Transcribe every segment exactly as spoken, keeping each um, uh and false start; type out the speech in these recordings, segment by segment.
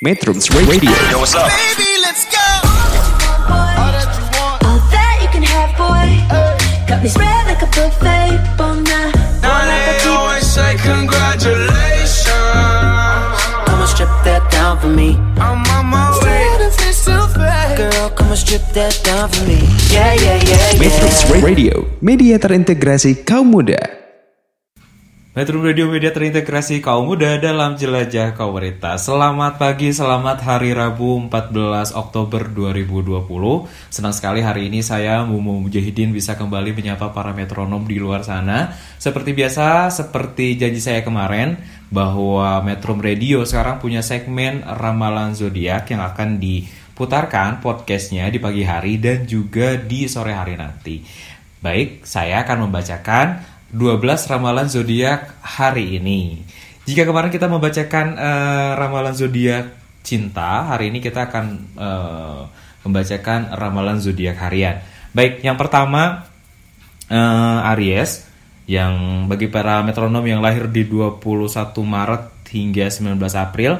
Metrums Radio. Yo, what's up? Baby, let's go. All that you want, all that you can have, boy. Got me spread like a buffet, bon night. Now they always say congratulations. Come and strip that down for me. I'm on my way. Girl, come and strip that down for me. Yeah, yeah, yeah, yeah. Metrums Radio, media terintegrasi kaum muda. Metrum Radio, media terintegrasi kaum muda dalam jelajah kaum wanita. Selamat pagi, selamat hari Rabu empat belas Oktober dua ribu dua puluh. Senang sekali hari ini saya Mumu Jahidin bisa kembali menyapa para metronom di luar sana. Seperti biasa, seperti janji saya kemarin bahwa Metrum Radio sekarang punya segmen Ramalan Zodiak yang akan diputarkan podcastnya di pagi hari dan juga di sore hari nanti. Baik, saya akan membacakan dua belas ramalan zodiak hari ini. Jika kemarin kita membacakan uh, ramalan zodiak cinta, hari ini kita akan uh, membacakan ramalan zodiak harian. Baik, yang pertama uh, Aries, yang bagi para metronom yang lahir di dua puluh satu Maret hingga sembilan belas April,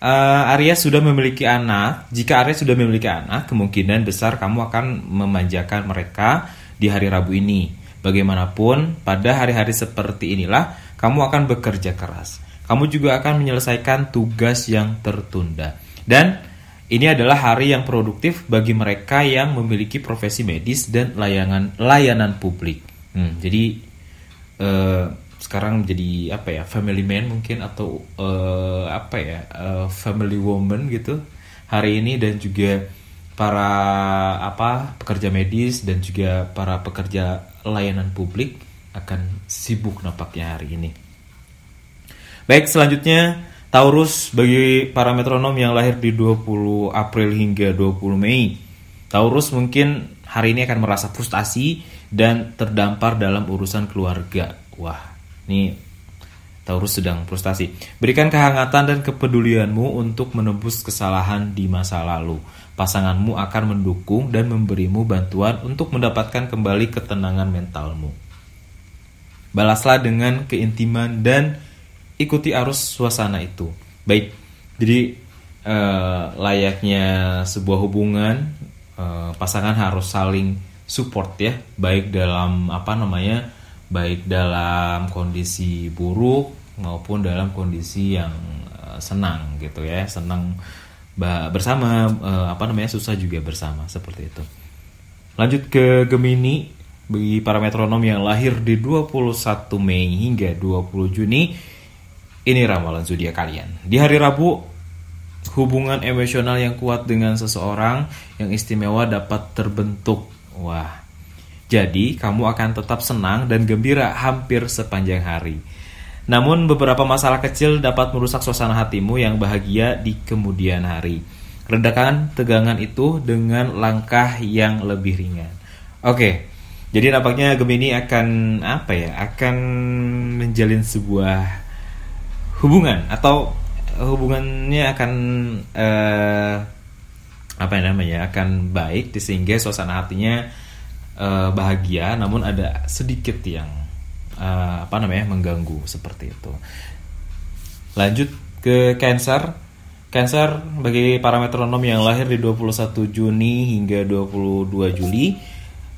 uh, Aries sudah memiliki anak. Jika Aries sudah memiliki anak, kemungkinan besar kamu akan memanjakan mereka di hari Rabu ini. Bagaimanapun, pada hari-hari seperti inilah kamu akan bekerja keras. Kamu juga akan menyelesaikan tugas yang tertunda. Dan ini adalah hari yang produktif bagi mereka yang memiliki profesi medis dan layanan layanan publik. Hmm, jadi eh, sekarang menjadi apa ya, family man mungkin atau eh, apa ya eh, family woman gitu hari ini, dan juga para apa pekerja medis dan juga para pekerja layanan publik akan sibuk nampaknya hari ini. Baik, selanjutnya Taurus, bagi para metronom yang lahir di dua puluh April hingga dua puluh Mei. Taurus mungkin hari ini akan merasa frustasi dan terdampar dalam urusan keluarga. Wah, ini Taurus sedang frustasi. Berikan kehangatan dan kepedulianmu untuk menebus kesalahan di masa lalu. Pasanganmu akan mendukung dan memberimu bantuan untuk mendapatkan kembali ketenangan mentalmu. Balaslah dengan keintiman dan ikuti arus suasana itu. Baik, jadi eh, layaknya sebuah hubungan, eh, pasangan harus saling support ya, baik dalam apa namanya, baik dalam kondisi buruk maupun dalam kondisi yang eh, senang gitu ya, senang bersama, apa namanya, susah juga bersama, seperti itu. Lanjut ke Gemini, bagi para metronom yang lahir di dua puluh satu Mei hingga dua puluh Juni. Ini ramalan zodiak kalian. Di hari Rabu, hubungan emosional yang kuat dengan seseorang yang istimewa dapat terbentuk. Wah, jadi kamu akan tetap senang dan gembira hampir sepanjang hari. Namun beberapa masalah kecil dapat merusak suasana hatimu yang bahagia di kemudian hari. Redakan tegangan itu dengan langkah yang lebih ringan. Oke, jadi nampaknya Gemini akan apa ya? Akan menjalin sebuah hubungan atau hubungannya akan eh, apa namanya? Akan baik, sehingga suasana hatinya eh, bahagia. Namun ada sedikit yang Uh, apa namanya mengganggu, seperti itu. Lanjut ke Cancer. Cancer, bagi para metronom yang lahir di dua puluh satu Juni hingga dua puluh dua Juli,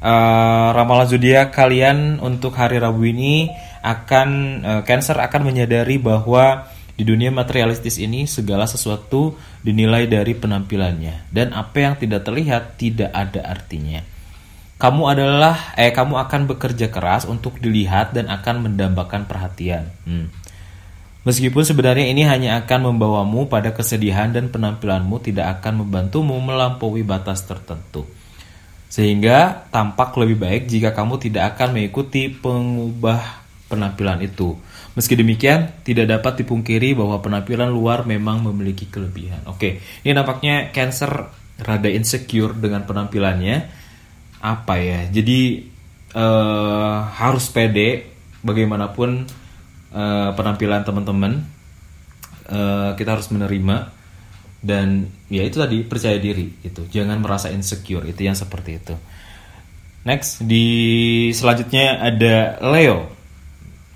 uh, ramalan zodiak kalian untuk hari Rabu ini akan uh, Cancer akan menyadari bahwa di dunia materialistis ini segala sesuatu dinilai dari penampilannya, dan apa yang tidak terlihat tidak ada artinya. Kamu adalah, eh kamu akan bekerja keras untuk dilihat dan akan mendambakan perhatian. Hmm. Meskipun sebenarnya ini hanya akan membawamu pada kesedihan dan penampilanmu tidak akan membantumu melampaui batas tertentu. Sehingga tampak lebih baik jika kamu tidak akan mengikuti pengubah penampilan itu. Meski demikian, tidak dapat dipungkiri bahwa penampilan luar memang memiliki kelebihan. Oke, ini nampaknya Cancer rada insecure dengan penampilannya. Apa ya, jadi eh, harus pede bagaimanapun eh, penampilan teman-teman, eh, kita harus menerima, dan ya itu tadi, percaya diri itu, jangan merasa insecure, itu yang seperti itu. Next, di selanjutnya ada Leo.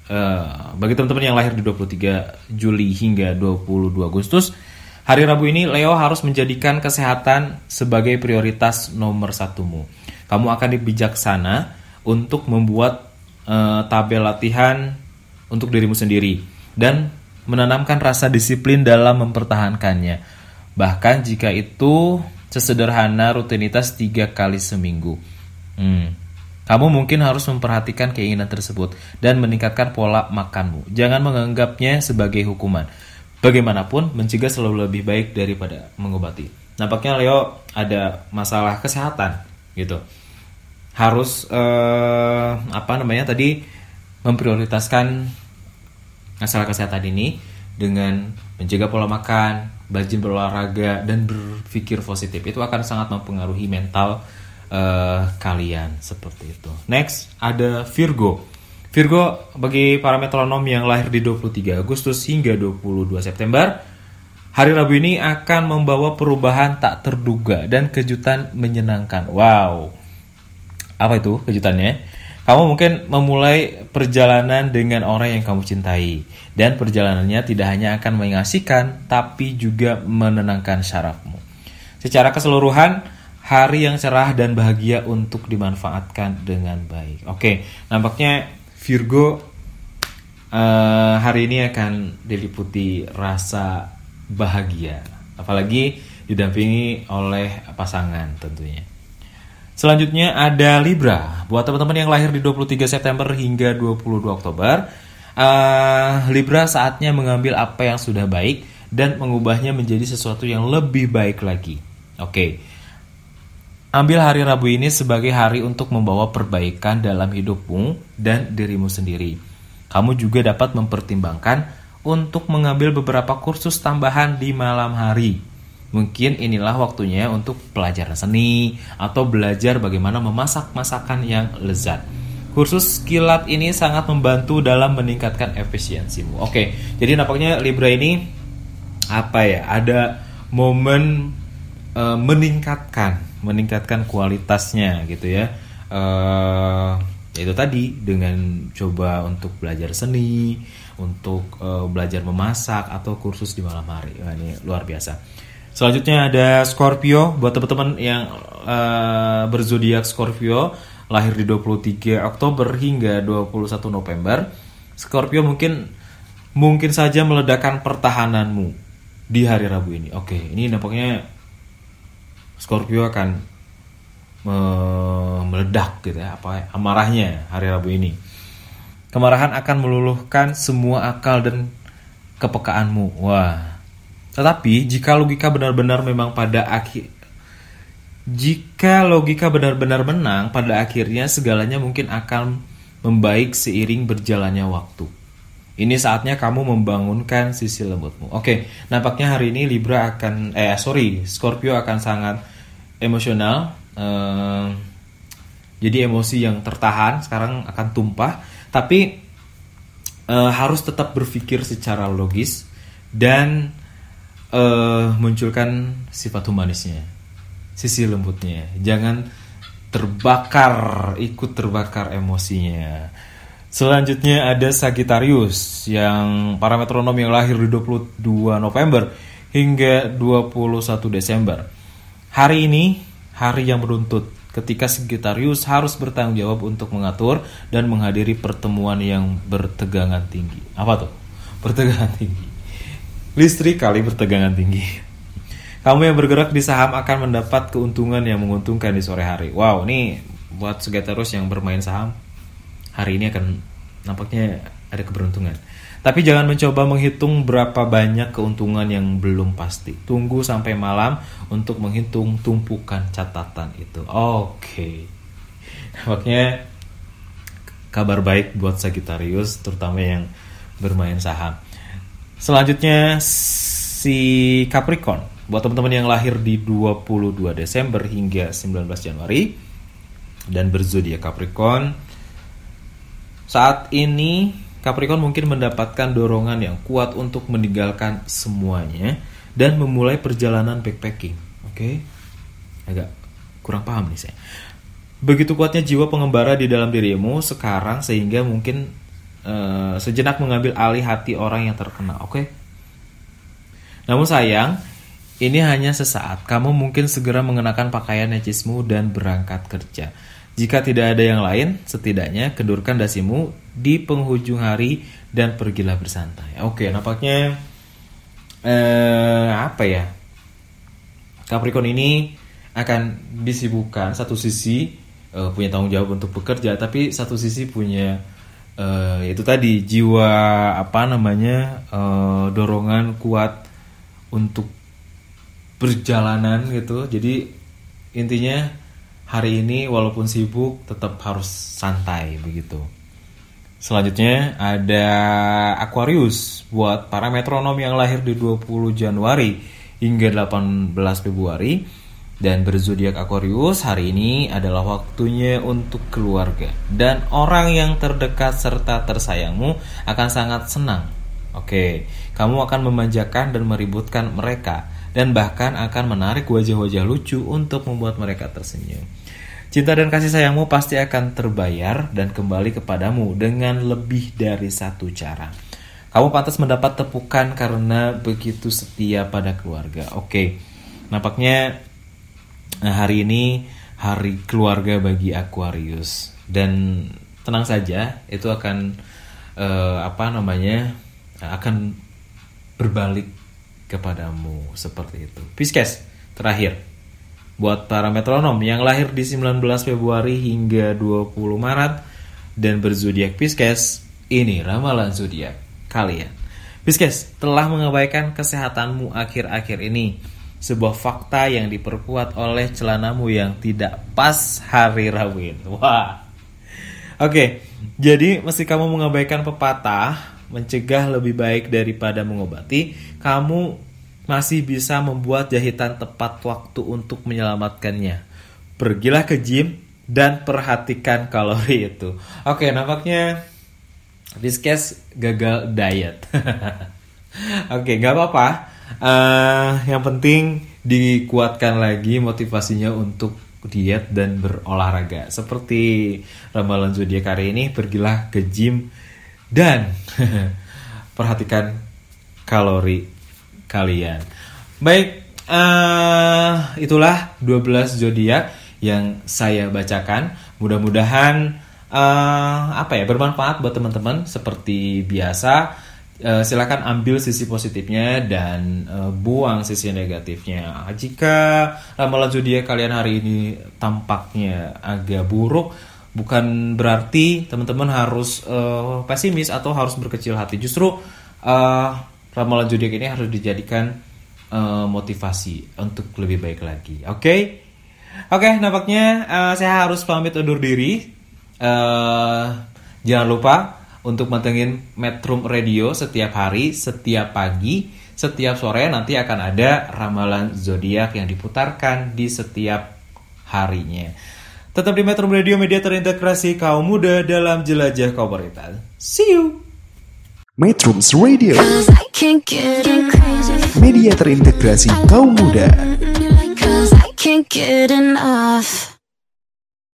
eh, bagi teman-teman yang lahir di dua puluh tiga Juli hingga dua puluh dua Agustus, Hari Rabu ini Leo harus menjadikan kesehatan sebagai prioritas nomor satumu. Kamu akan bijaksana untuk membuat uh, tabel latihan untuk dirimu sendiri dan menanamkan rasa disiplin dalam mempertahankannya. Bahkan jika itu sesederhana rutinitas tiga kali seminggu. Hmm. Kamu mungkin harus memperhatikan keinginan tersebut dan meningkatkan pola makanmu. Jangan menganggapnya sebagai hukuman. Bagaimanapun, mencegah selalu lebih baik daripada mengobati. Nampaknya Leo ada masalah kesehatan, gitu. Harus eh, apa namanya tadi memprioritaskan masalah kesehatan ini dengan menjaga pola makan, rajin berolahraga dan berpikir positif. Itu akan sangat mempengaruhi mental Uh, kalian seperti itu. Next ada Virgo. Virgo bagi para metronom yang lahir di dua puluh tiga Agustus hingga dua puluh dua September, hari Rabu ini akan membawa perubahan tak terduga dan kejutan menyenangkan. Wow. Apa itu kejutannya? Kamu mungkin memulai perjalanan dengan orang yang kamu cintai, dan perjalanannya tidak hanya akan mengasihkan tapi juga menenangkan syarafmu. Secara keseluruhan, hari yang cerah dan bahagia untuk dimanfaatkan dengan baik. Oke, nampaknya Virgo uh, hari ini akan diliputi rasa bahagia, apalagi didampingi oleh pasangan tentunya. Selanjutnya ada Libra. Buat teman-teman yang lahir di dua puluh tiga September hingga dua puluh dua Oktober, uh, Libra saatnya mengambil apa yang sudah baik dan mengubahnya menjadi sesuatu yang lebih baik lagi. Oke. Ambil hari Rabu ini sebagai hari untuk membawa perbaikan dalam hidupmu dan dirimu sendiri. Kamu juga dapat mempertimbangkan untuk mengambil beberapa kursus tambahan di malam hari. Mungkin inilah waktunya untuk pelajaran seni atau belajar bagaimana memasak masakan yang lezat. Kursus kilat ini sangat membantu dalam meningkatkan efisiensimu. Oke, jadi nampaknya Libra ini apa ya? Ada momen e, meningkatkan meningkatkan kualitasnya gitu ya. Uh, itu tadi dengan coba untuk belajar seni, untuk uh, belajar memasak atau kursus di malam hari. Wah, ini luar biasa. Selanjutnya ada Scorpio. Buat teman-teman yang uh, berzodiak Scorpio lahir di dua puluh tiga Oktober hingga dua puluh satu November, Scorpio mungkin mungkin saja meledakkan pertahananmu di hari Rabu ini. Oke, ini nampaknya Scorpio akan me- meledak gitu ya, apa amarahnya hari Rabu ini. Kemarahan akan meluluhkan semua akal dan kepekaanmu. Wah. Tetapi jika logika benar-benar memang pada akhir jika logika benar-benar menang, pada akhirnya segalanya mungkin akan membaik seiring berjalannya waktu. Ini saatnya kamu membangunkan sisi lembutmu. Oke, nampaknya hari ini Libra akan, eh sorry, Scorpio akan sangat emosional. Eh, jadi emosi yang tertahan sekarang akan tumpah. Tapi eh, harus tetap berpikir secara logis dan eh, munculkan sifat humanisnya, sisi lembutnya. Jangan terbakar, ikut terbakar emosinya. Selanjutnya ada Sagittarius, yang para metronom yang lahir di dua puluh dua November hingga dua puluh satu Desember. Hari ini hari yang menuntut ketika Sagittarius harus bertanggung jawab untuk mengatur dan menghadiri pertemuan yang bertegangan tinggi. Apa tuh? Bertegangan tinggi. Listrik kali bertegangan tinggi. Kamu yang bergerak di saham akan mendapat keuntungan yang menguntungkan di sore hari. Wow, ini buat Sagittarius yang bermain saham, hari ini akan nampaknya ada keberuntungan. Tapi jangan mencoba menghitung berapa banyak keuntungan yang belum pasti. Tunggu sampai malam untuk menghitung tumpukan catatan itu. Oke. Nampaknya kabar baik buat Sagittarius, terutama yang bermain saham. Selanjutnya si Capricorn. Buat teman-teman yang lahir di dua puluh dua Desember hingga sembilan belas Januari dan berzodiak Capricorn, saat ini Capricorn mungkin mendapatkan dorongan yang kuat untuk meninggalkan semuanya dan memulai perjalanan backpacking. Oke, okay? Agak kurang paham nih saya. Begitu kuatnya jiwa pengembara di dalam dirimu sekarang sehingga mungkin uh, sejenak mengambil alih hati orang yang terkena. Oke, okay? Namun sayang, Ini hanya sesaat. Kamu mungkin segera mengenakan pakaian necismu dan berangkat kerja. Jika tidak ada yang lain, setidaknya kendurkan dasimu di penghujung hari dan pergilah bersantai. Oke, nampaknya eh, apa ya? Capricorn ini akan disibukkan. Satu sisi eh, punya tanggung jawab untuk bekerja, tapi satu sisi punya eh, itu tadi jiwa apa namanya eh, dorongan kuat untuk perjalanan gitu. Jadi intinya hari ini walaupun sibuk tetap harus santai begitu. Selanjutnya ada Aquarius buat para metronom yang lahir di dua puluh Januari hingga delapan belas Februari dan berzodiak Aquarius. Hari ini adalah waktunya untuk keluarga dan orang yang terdekat serta tersayangmu akan sangat senang. Oke, kamu akan memanjakan dan meributkan mereka, dan bahkan akan menarik wajah-wajah lucu untuk membuat mereka tersenyum. Cinta dan kasih sayangmu pasti akan terbayar dan kembali kepadamu dengan lebih dari satu cara. Kamu pantas mendapat tepukan karena begitu setia pada keluarga. Oke, nampaknya hari ini hari keluarga bagi Aquarius. Dan tenang saja, itu akan eh, apa namanya akan berbalik kepadamu seperti itu. Pisces terakhir buat para metronom yang lahir di sembilan belas Februari hingga dua puluh Maret dan berzodiak Pisces. Ini ramalan zodiak kalian. Pisces telah mengabaikan kesehatanmu akhir-akhir ini, sebuah fakta yang diperkuat oleh celanamu yang tidak pas hari Rabu. Wah. Oke, jadi meski kamu mengabaikan pepatah mencegah lebih baik daripada mengobati, kamu masih bisa membuat jahitan tepat waktu untuk menyelamatkannya. Pergilah ke gym dan perhatikan kalori itu. Oke, nampaknya Pisces gagal diet. Oke, gak apa-apa. Uh, yang penting dikuatkan lagi motivasinya untuk diet dan berolahraga. Seperti ramalan zodiak hari ini, pergilah ke gym dan perhatikan kalori kalian. Baik, uh, itulah dua belas zodiak yang saya bacakan. Mudah-mudahan uh, apa ya bermanfaat buat teman-teman. Seperti biasa, uh, silakan ambil sisi positifnya dan uh, buang sisi negatifnya. Jika ramalan zodiak kalian hari ini tampaknya agak buruk, bukan berarti teman-teman harus uh, pesimis atau harus berkecil hati. Justru uh, ramalan zodiak ini harus dijadikan uh, motivasi untuk lebih baik lagi. Oke, okay? Oke, okay, nampaknya uh, saya harus pamit undur diri. Uh, jangan lupa untuk mantengin Metrum Radio setiap hari, setiap pagi, setiap sore. Nanti akan ada ramalan zodiak yang diputarkan di setiap harinya. Tetap di Metrum Radio, media terintegrasi kaum muda dalam jelajah komunitas. See you! Metrum Radio, media terintegrasi kaum muda.